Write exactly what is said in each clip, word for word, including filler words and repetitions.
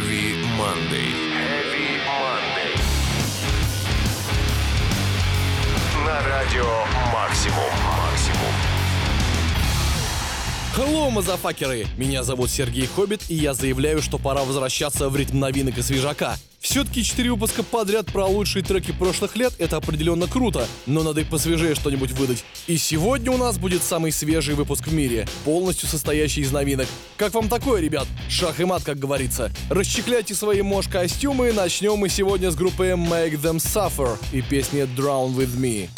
Heavy Monday. Heavy Monday. На радио Максимум. Максимум. Hello, мазафакеры! Меня зовут Сергей Хоббит, и я заявляю, что пора возвращаться в ритм новинок и свежака. Все-таки четыре выпуска подряд про лучшие треки прошлых лет — это определенно круто, но надо и посвежее что-нибудь выдать. И сегодня у нас будет самый свежий выпуск в мире, полностью состоящий из новинок. Как вам такое, ребят? Шах и мат, как говорится. Расчехляйте свои мош-костюмы, и начнем мы сегодня с группы Make Them Suffer и песни Drown With Me.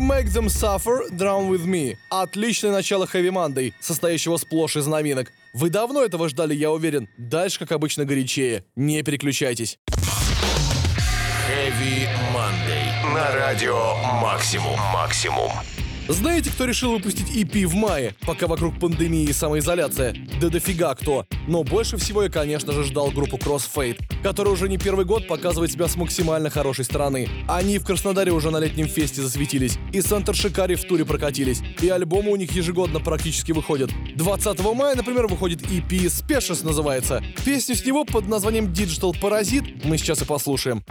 Make Them Suffer, Drown With Me. Отличное начало Heavy Monday, состоящего сплошь из новинок. Вы давно этого ждали, я уверен. Дальше, как обычно, горячее. Не переключайтесь. Heavy Monday на радио Максимум. Максимум. Знаете, кто решил выпустить и пи в мае, пока вокруг пандемии и самоизоляция? Да дофига кто. Но больше всего я, конечно же, ждал группу Crossfaith, которая уже не первый год показывает себя с максимально хорошей стороны. Они в Краснодаре уже на летнем фесте засветились, и Центр Шикари в туре прокатились, и альбомы у них ежегодно практически выходят. двадцатого мая, например, выходит и пи «Species» называется. Песню с него под названием «Digital Parasite» мы сейчас и послушаем.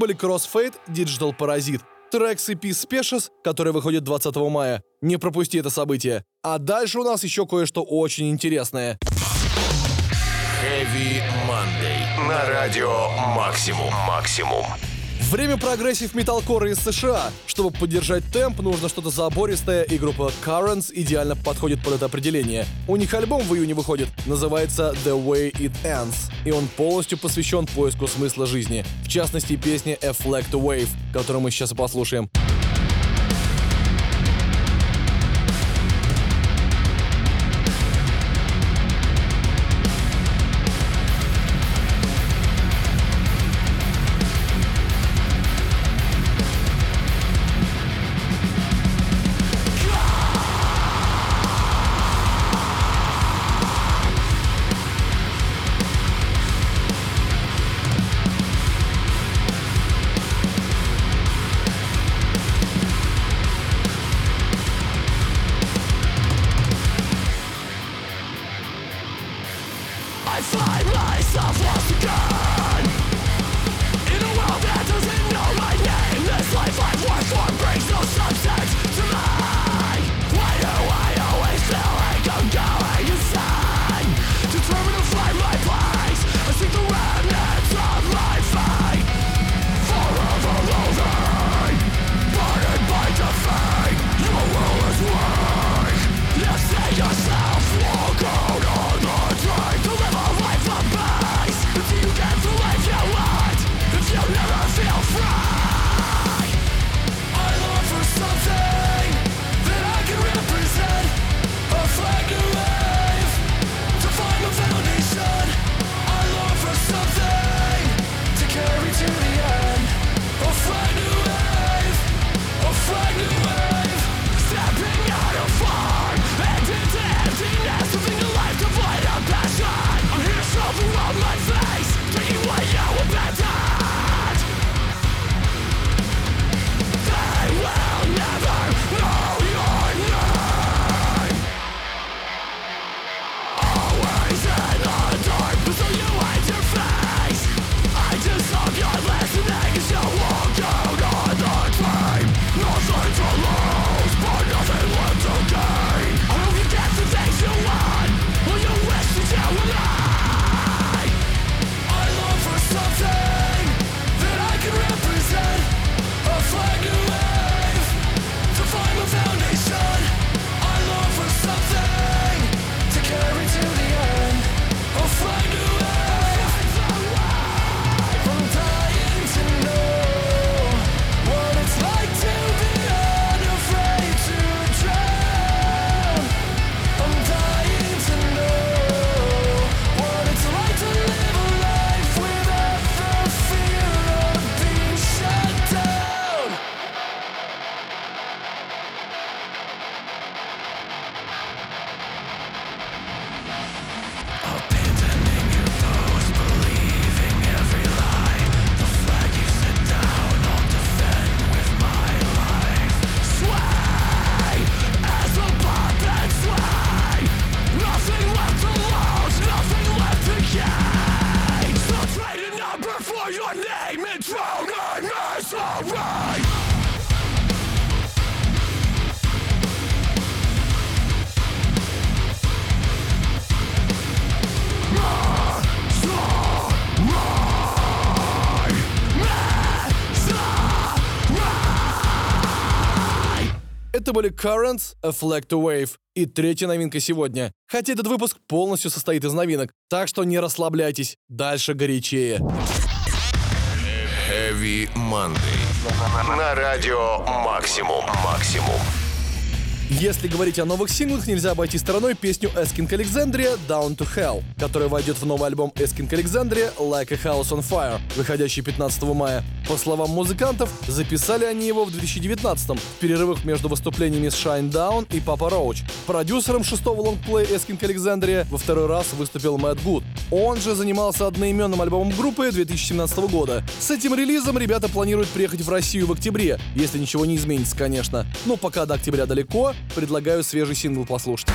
Были Crossfade, Digital Parasite, трек с и пи Species, который выходит двадцатого мая. Не пропусти это событие. А дальше у нас еще кое-что очень интересное. Heavy Monday на радио Максимум. Максимум. Время прогрессив металкора из США. Чтобы поддержать темп, нужно что-то забористое, и группа Currents идеально подходит под это определение. У них альбом в июне выходит, называется The Way It Ends, и он полностью посвящен поиску смысла жизни, в частности песне A Flag to Wave, которую мы сейчас и послушаем. Это были Currents, A Flag to Wave. И третья новинка сегодня. Хотя этот выпуск полностью состоит из новинок, так что не расслабляйтесь, дальше горячее. Heavy Monday. На радио Максимум. Максимум. Если говорить о новых синглах, нельзя обойти стороной песню Asking Alexandria «Down to Hell», которая войдет в новый альбом Asking Alexandria «Like a House on Fire», выходящий пятнадцатого мая. По словам музыкантов, записали они его в две тысячи девятнадцатом, в перерывах между выступлениями с Shine Down и Papa Roach. Продюсером шестого лонгплея Asking Alexandria во второй раз выступил Мэтт Гуд. Он же занимался одноименным альбомом группы две тысячи семнадцатого года. С этим релизом ребята планируют приехать в Россию в октябре, если ничего не изменится, конечно. Но пока до октября далеко, предлагаю свежий сингл послушать.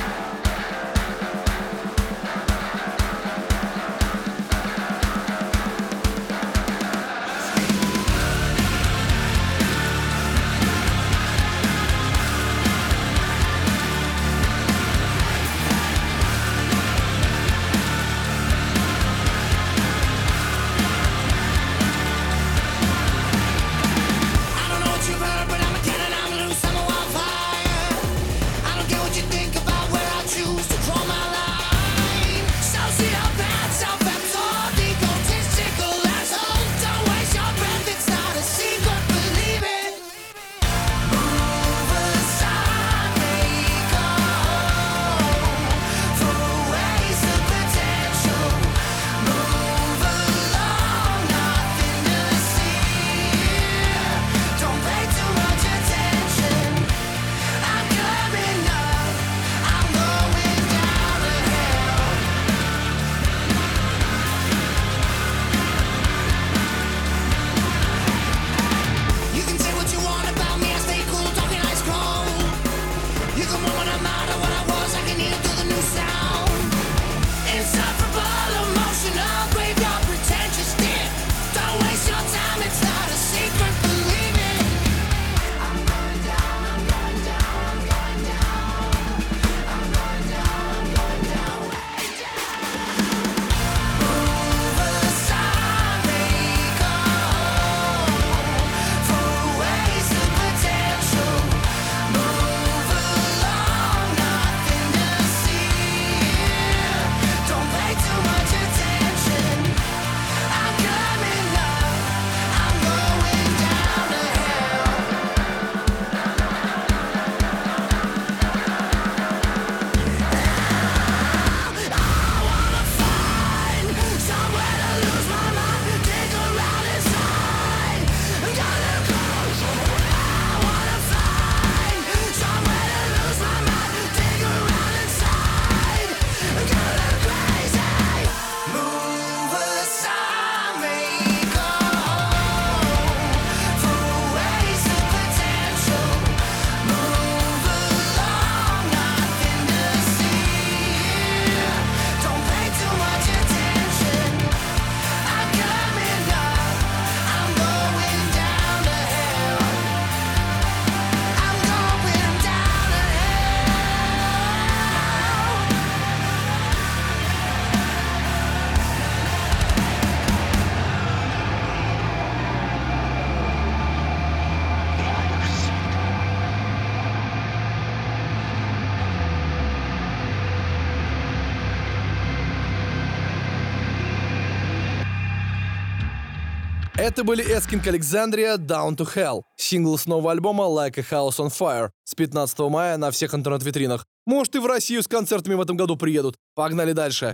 Это были Asking Alexandria «Down to Hell», сингл с нового альбома «Like a House on Fire» с пятнадцатого мая на всех интернет-витринах. Может, и в Россию с концертами в этом году приедут. Погнали дальше.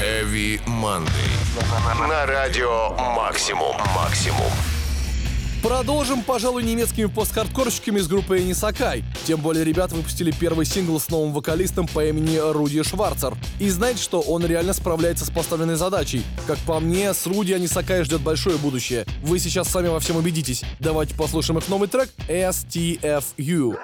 Heavy Monday. На радио Максимум. Максимум. Продолжим, пожалуй, немецкими пост-хардкорщиками из группы Нисакай. Тем более ребята выпустили первый сингл с новым вокалистом по имени Руди Шварцер. И знаете что? Он реально справляется с поставленной задачей. Как по мне, с Руди Нисакай ждет большое будущее. Вы сейчас сами во всем убедитесь. Давайте послушаем их новый трек эс ти эф ю.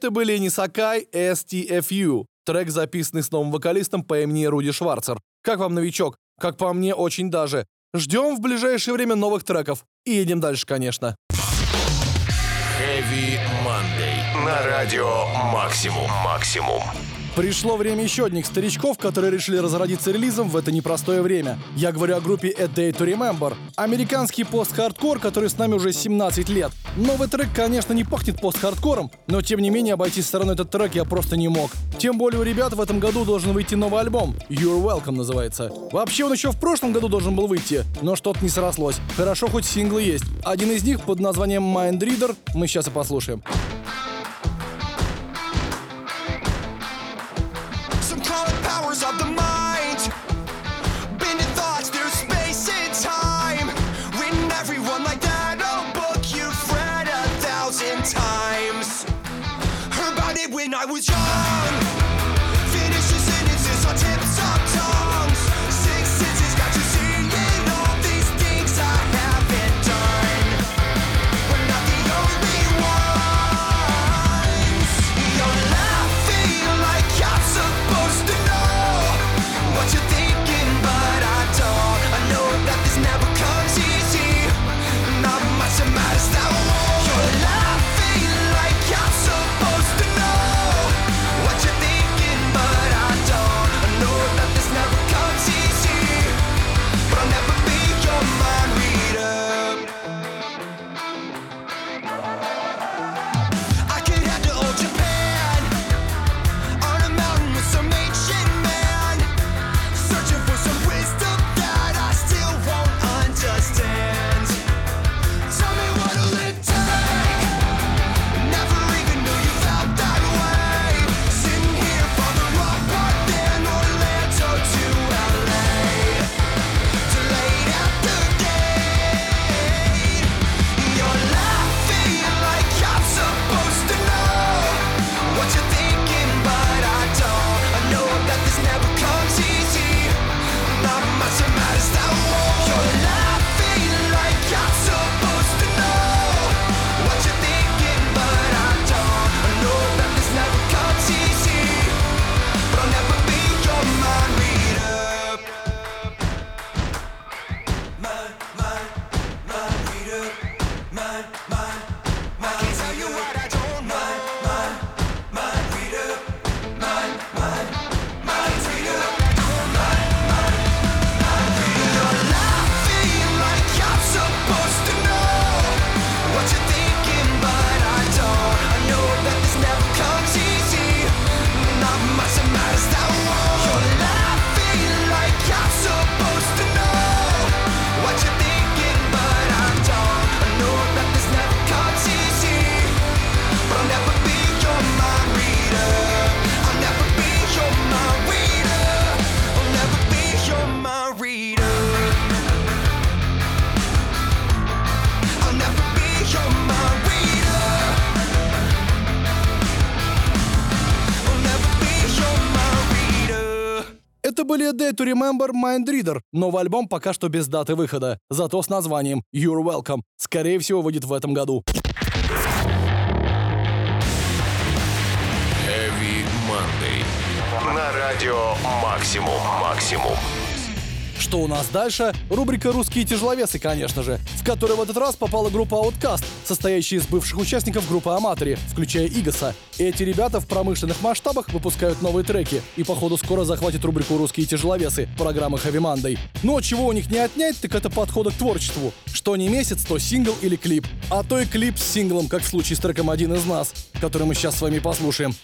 Это были Нисакай, эс ти эф ю, трек, записанный с новым вокалистом по имени Руди Шварцер. Как вам новичок? Как по мне, очень даже. Ждем в ближайшее время новых треков. И едем дальше, конечно. Heavy Monday. На радио Максимум. Максимум. Пришло время еще одних старичков, которые решили разродиться релизом в это непростое время. Я говорю о группе A Day to Remember. Американский пост-хардкор, который с нами уже семнадцать лет. Новый трек, конечно, не пахнет пост-хардкором, но тем не менее обойти стороной этот трек я просто не мог. Тем более у ребят в этом году должен выйти новый альбом. You're Welcome называется. Вообще он еще в прошлом году должен был выйти, но что-то не срослось. Хорошо, хоть синглы есть. Один из них под названием Mind Reader мы сейчас и послушаем. When I was young, finishes sentences on tips of tongues. Six senses got you seeing all these things I haven't done. We're not the only ones. You're laughing like I'm supposed to know what you're thinking, but I don't. I know that this never comes easy. Not much matters now. You're laughing like I'm supposed to know. A Day to Remember, Mind Reader. Новый альбом пока что без даты выхода, зато с названием You're Welcome. Скорее всего, выйдет в этом году. Heavy Monday. На радио Максимум. Максимум. Что у нас дальше? Рубрика «Русские тяжеловесы», конечно же, в которой в этот раз попала группа Ауткаст, состоящая из бывших участников группы Аматори, включая Игаса. Эти ребята в промышленных масштабах выпускают новые треки и, походу, скоро захватят рубрику «Русские тяжеловесы» программы Heavy Monday. Но чего у них не отнять, так это подхода к творчеству. Что не месяц, то сингл или клип. А то и клип с синглом, как в случае с треком «Один из нас», который мы сейчас с вами послушаем.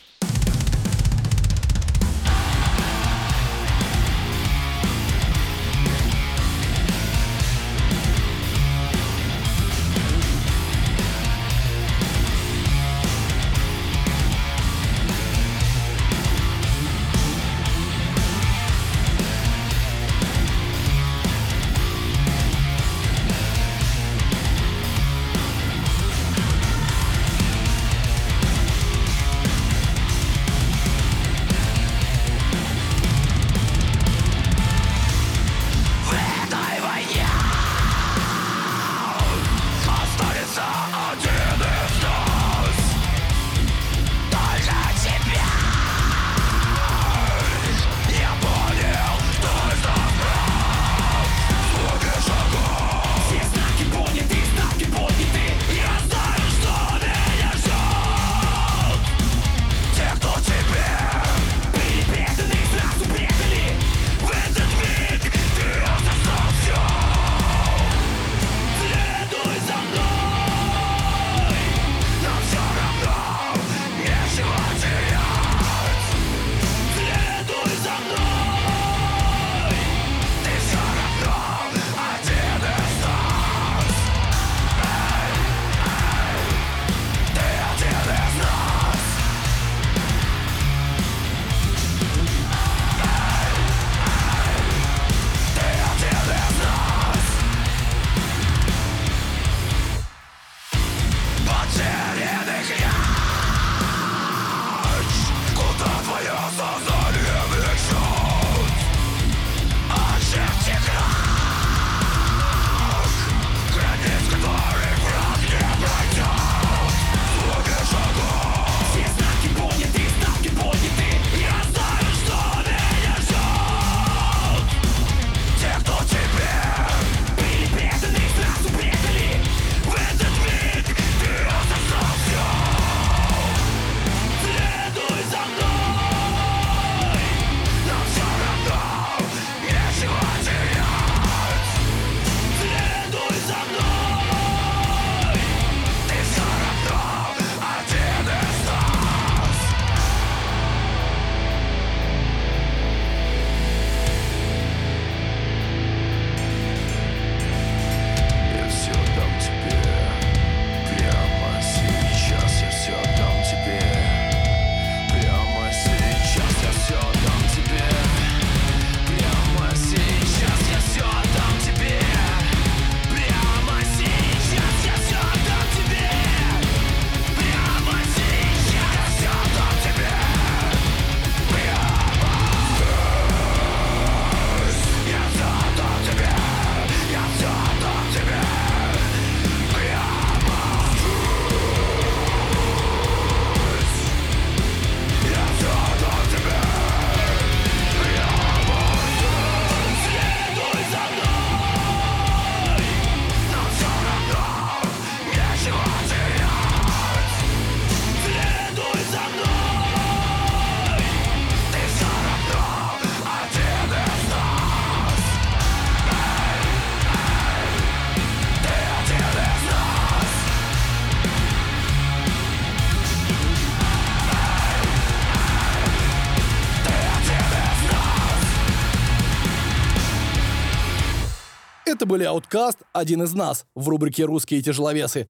Это были Ауткаст, «Один из нас» в рубрике «Русские тяжеловесы».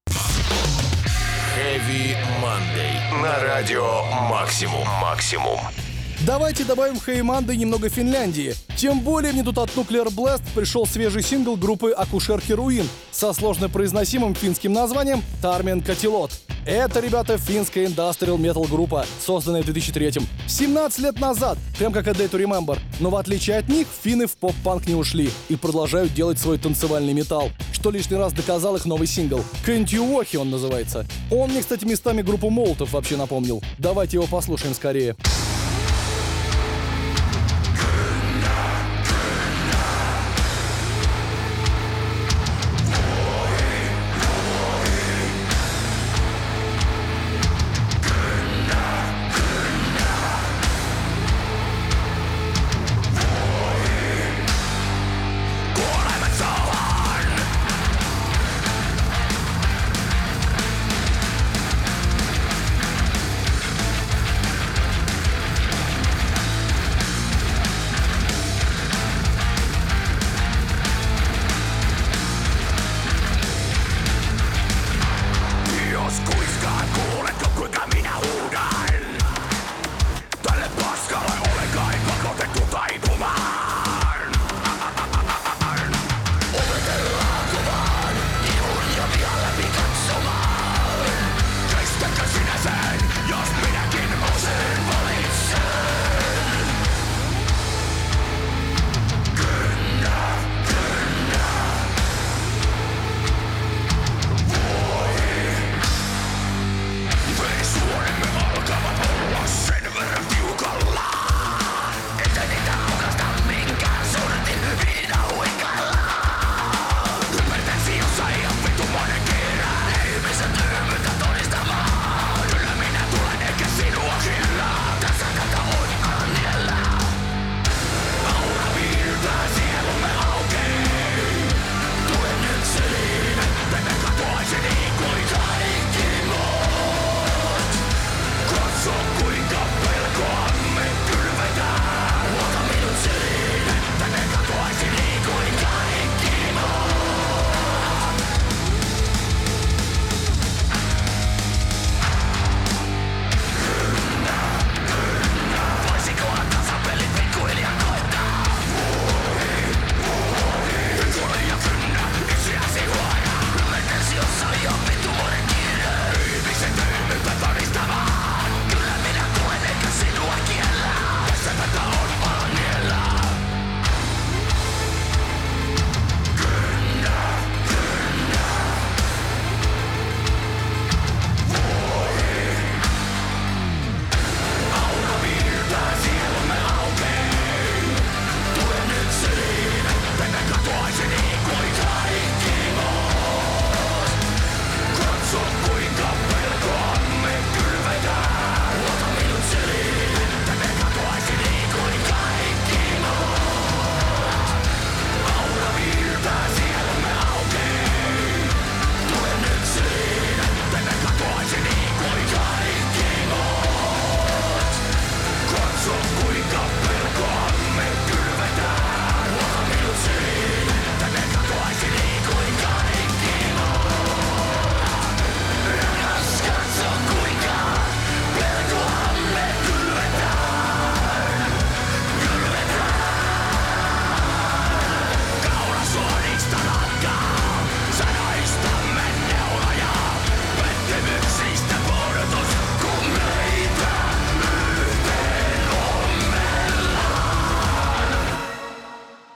Heavy Monday на радио Максимум. Максимум. Давайте добавим в Heavy Monday немного Финляндии. Тем более мне тут от Nuclear Blast пришел свежий сингл группы «Акушерки Руин» со сложно произносимым финским названием «Тармен Катилот». Это, ребята, финская industrial metal группа, созданная в две тысячи третьем. семнадцать лет назад, прям как A Day to Remember. Но в отличие от них, финны в поп-панк не ушли и продолжают делать свой танцевальный металл, что лишний раз доказал их новый сингл. «Кентюохи» он называется. Он мне, кстати, местами группу Молотов вообще напомнил. Давайте его послушаем скорее.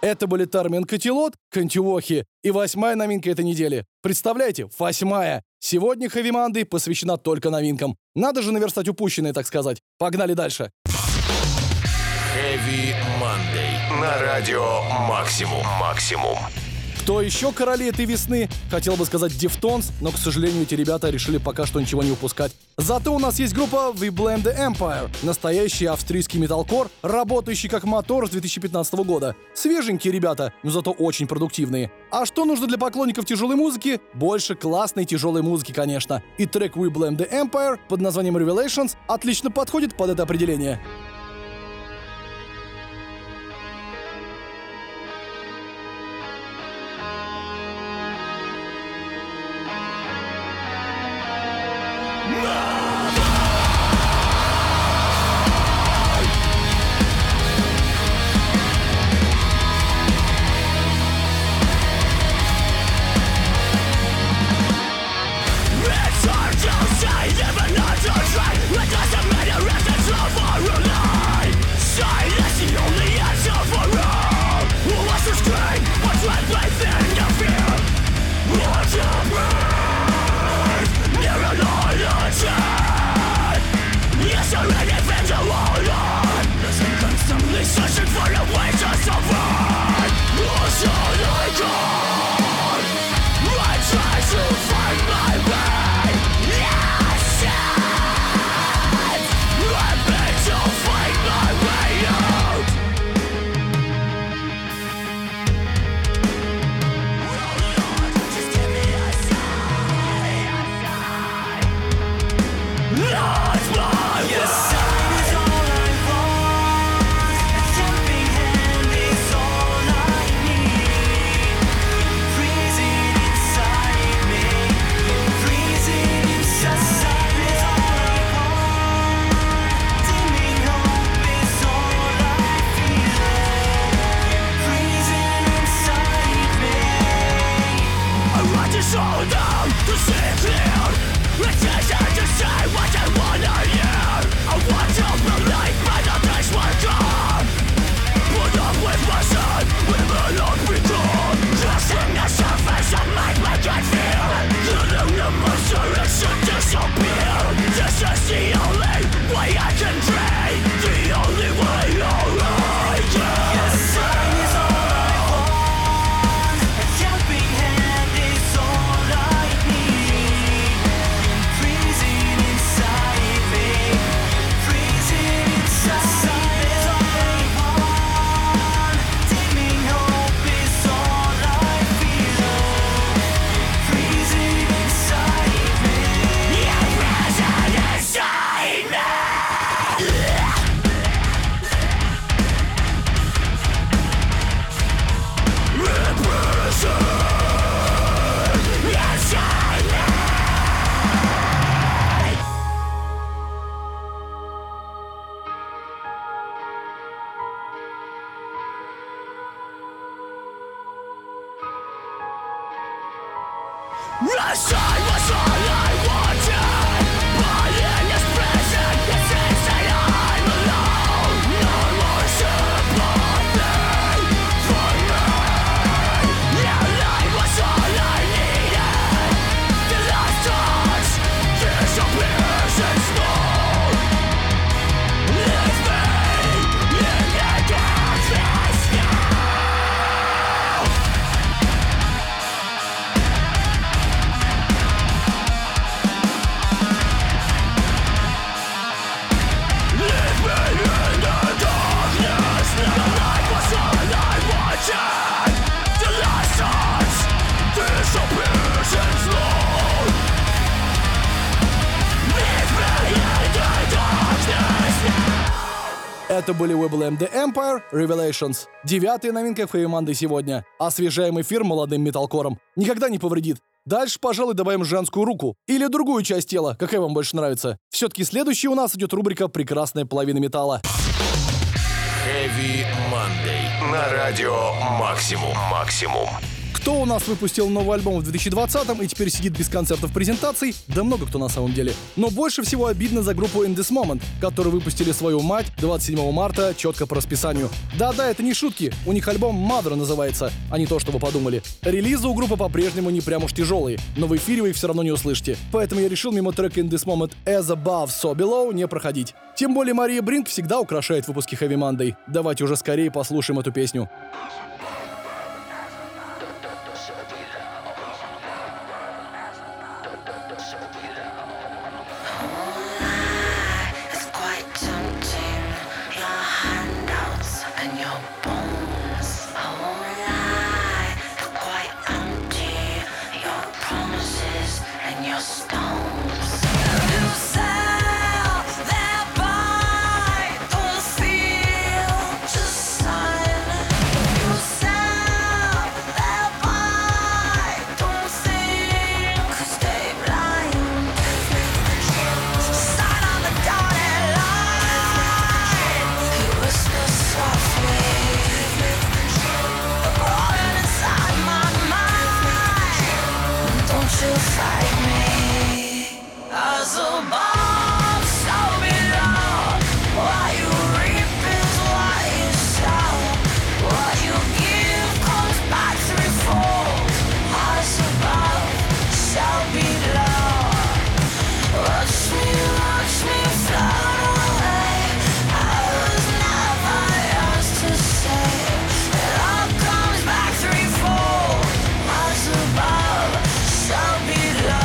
Это были Тармен Катилот, Кентюохи и восьмая новинка этой недели. Представляете, восьмая. Сегодня Heavy Monday посвящена только новинкам. Надо же наверстать упущенные, так сказать. Погнали дальше. Heavy Monday на радио Максимум. Максимум. Кто еще короли этой весны? Хотел бы сказать Дифтонс, но, к сожалению, эти ребята решили пока что ничего не упускать. Зато у нас есть группа We Blame the Empire. Настоящий австрийский металкор, работающий как мотор с две тысячи пятнадцатого года. Свеженькие ребята, но зато очень продуктивные. А что нужно для поклонников тяжелой музыки? Больше классной тяжелой музыки, конечно. И трек We Blame the Empire под названием Revelations отлично подходит под это определение. We'll be right back. Это были We Blame the Empire, Revelations. Девятая новинка Heavy Monday сегодня. Освежаем эфир молодым металкором. Никогда не повредит. Дальше, пожалуй, добавим женскую руку. Или другую часть тела, какая вам больше нравится. Все-таки следующая у нас идет рубрика «Прекрасная половина металла». Heavy Monday. На радио «Максимум». Максимум. Кто у нас выпустил новый альбом в две тысячи двадцатом и теперь сидит без концертов презентаций? Да много кто на самом деле. Но больше всего обидно за группу In This Moment, которые выпустили свою мать двадцать седьмого марта четко по расписанию. Да-да, это не шутки. У них альбом Mother называется, а не то, что вы подумали. Релизы у группы по-прежнему не прям уж тяжелые, но в эфире вы их все равно не услышите. Поэтому я решил мимо трека In This Moment As Above So Below не проходить. Тем более Мария Бринк всегда украшает выпуски Heavy Monday. Давайте уже скорее послушаем эту песню. I'll be loved.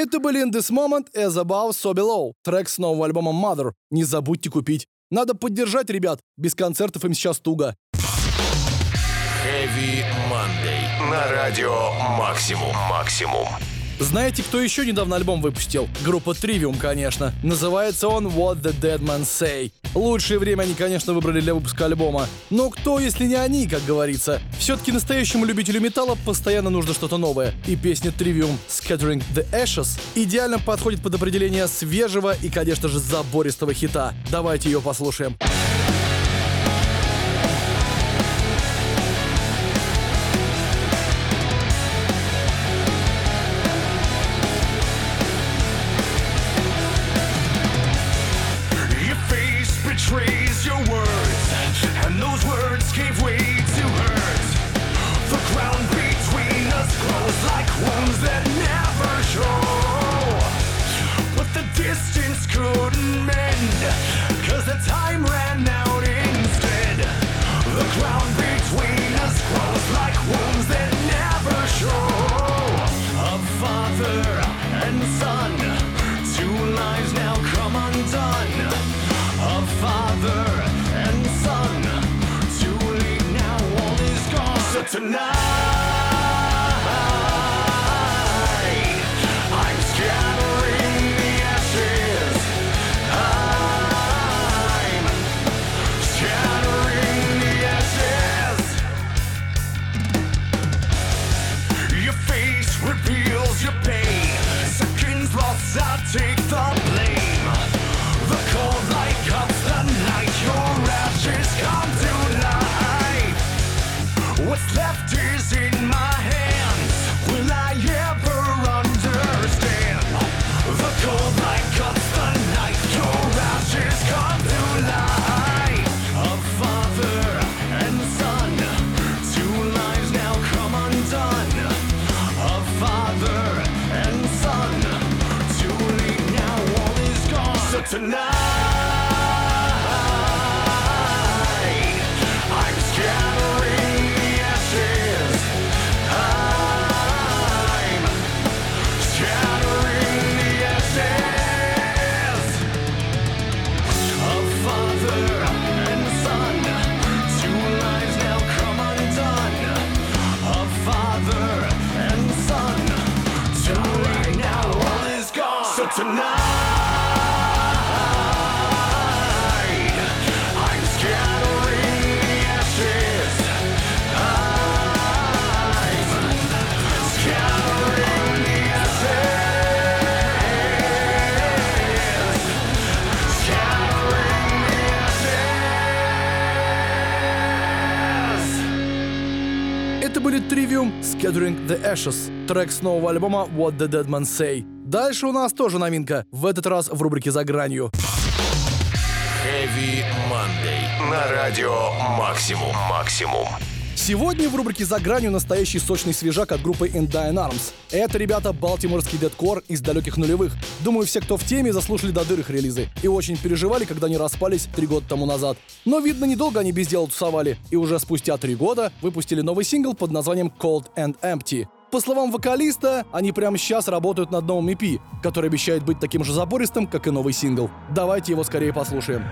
Это были In This Moment, As Above, So Below, трек с нового альбома Mother. Не забудьте купить. Надо поддержать ребят, без концертов им сейчас туго. Heavy Monday на радио Максимум. Максимум. Знаете, кто еще недавно альбом выпустил? Группа Trivium, конечно. Называется он What the Dead Man Say. Лучшее время они, конечно, выбрали для выпуска альбома. Но кто, если не они, как говорится? Все-таки настоящему любителю металла постоянно нужно что-то новое. И песня Trivium Scattering the Ashes идеально подходит под определение свежего и, конечно же, забористого хита. Давайте ее послушаем. Scattering the Ashes, трек с нового альбома What the Dead Man Say. Дальше у нас тоже новинка, в этот раз в рубрике «За гранью». Heavy Monday на радио Максимум. Максимум. Сегодня в рубрике «За гранью» настоящий сочный свежак от группы In Dying Arms. Это, ребята, балтиморский дедкор из далеких нулевых. Думаю, все, кто в теме, заслушали до дыр их релизы и очень переживали, когда они распались три года тому назад. Но, видно, недолго они без дела тусовали, и уже спустя три года выпустили новый сингл под названием Cold and Empty. По словам вокалиста, они прямо сейчас работают над новым и пи, который обещает быть таким же забористым, как и новый сингл. Давайте его скорее послушаем.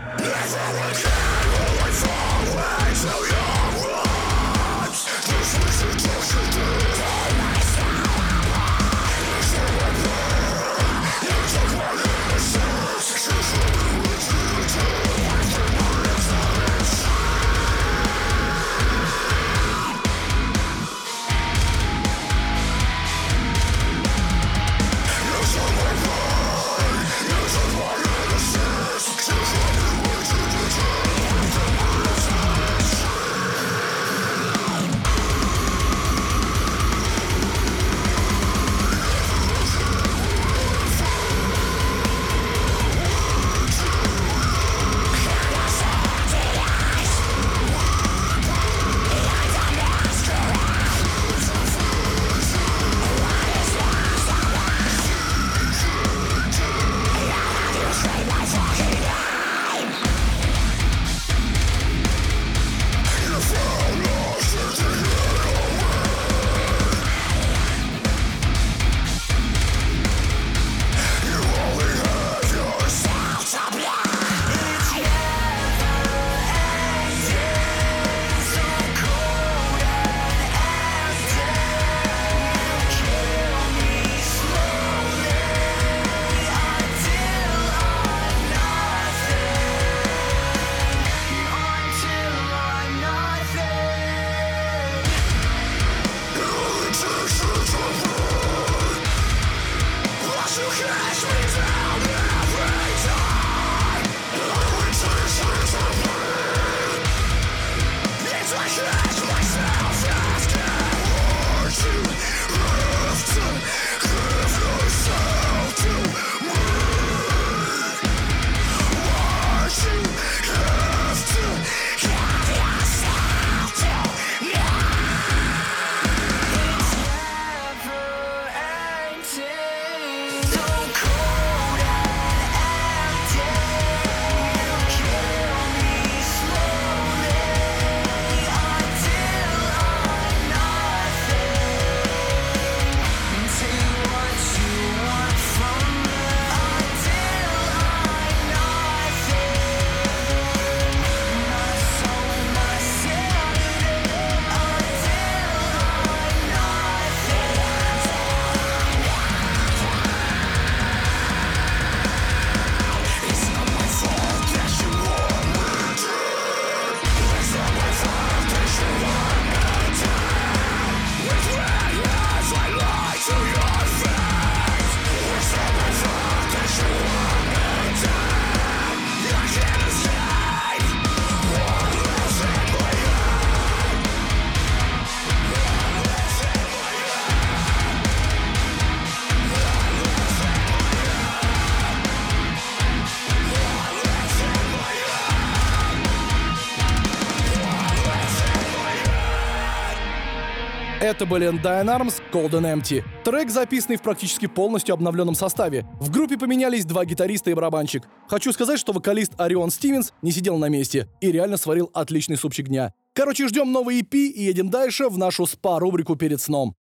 Это были In Dying Arms, Cold and Empty. Трек, записанный в практически полностью обновленном составе. В группе поменялись два гитариста и барабанщик. Хочу сказать, что вокалист Орион Стивенс не сидел на месте и реально сварил отличный супчик дня. Короче, ждем новый и пи и едем дальше в нашу спа-рубрику перед сном.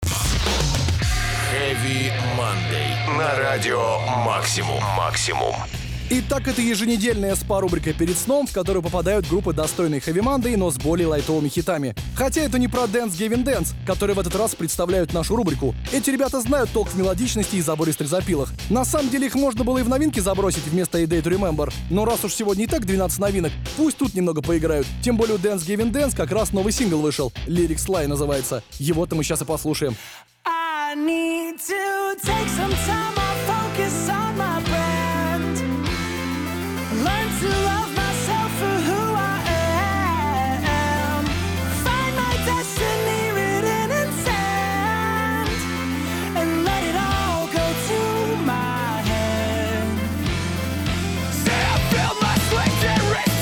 Heavy Monday на радио Максимум. Максимум. Итак, это еженедельная спа-рубрика перед сном, в которую попадают группы, достойные Heavy Monday, но с более лайтовыми хитами. Хотя это не про Dance Gavin Dance, которые в этот раз представляют нашу рубрику. Эти ребята знают толк в мелодичности и забористых запилах. На самом деле их можно было и в новинки забросить вместо A Day to Remember. Но раз уж сегодня и так двенадцать новинок, пусть тут немного поиграют. Тем более у Dance Gavin Dance как раз новый сингл вышел. Lyrics Lie называется. Его-то мы сейчас и послушаем. I need to take some time, I focus on my breath. Learn to love myself for who I am. Find my destiny written in sand, and let it all go to my head. Say I feel my slick and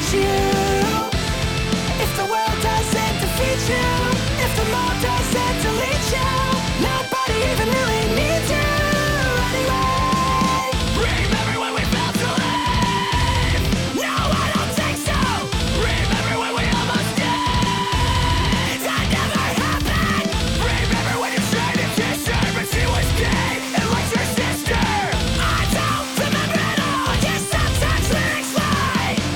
defeat you, if the world doesn't defeat you, if the law doesn't delete you, nobody even really needs you anyway. Remember when we fell to life? No, I don't think so. Remember when we almost did? That never happened. Remember when you tried to kiss her, but she was gay and was your sister. I don't remember at all. I guess sometimes lyrics lie.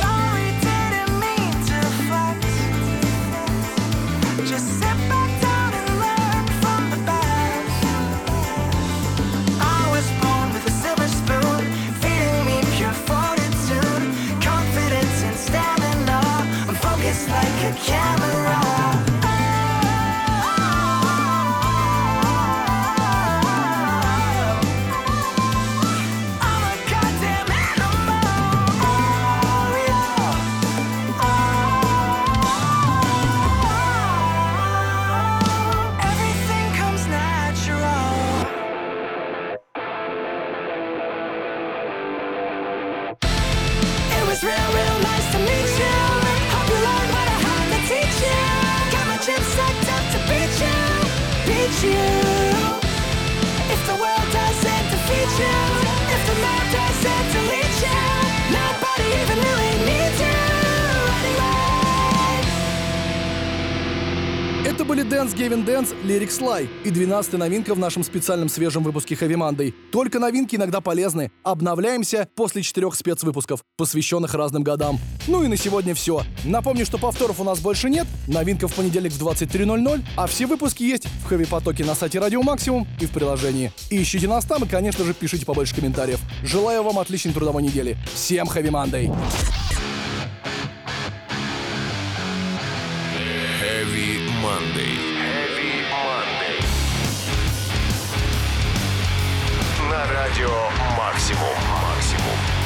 Sorry, didn't mean to fight. Just sit back down and learn from the past. I was born with a silver spoon, feeding me pure fortitude, confidence and stamina. I'm focused like a camera. I'm a goddamn animal. Oh yeah. Oh. Everything comes natural. It was real, real nice to meet you. Hope you learn what I had to teach you. Got my chips stacked up to beat you, beat you. If the world doesn't defeat you, if the map doesn't delete you, nobody even really needs you anyway. Это были Dance Gavin Dance, Lyrics Lie и двенадцатая новинка в нашем специальном свежем выпуске Heavy Monday. Только новинки иногда полезны. Обновляемся после четырех спецвыпусков, посвященных разным годам. Ну и на сегодня все. Напомню, что повторов у нас больше нет. Новинка в понедельник в двадцать три ноль ноль, а все выпуски есть в Heavy потоке на сайте Радио Максимум и в приложении. И ищите нас там и, конечно же, пишите побольше комментариев. Желаю вам отличной трудовой недели. Всем Heavy Monday! Heavy Monday. Heavy Monday. На радио Максимум. Максимум.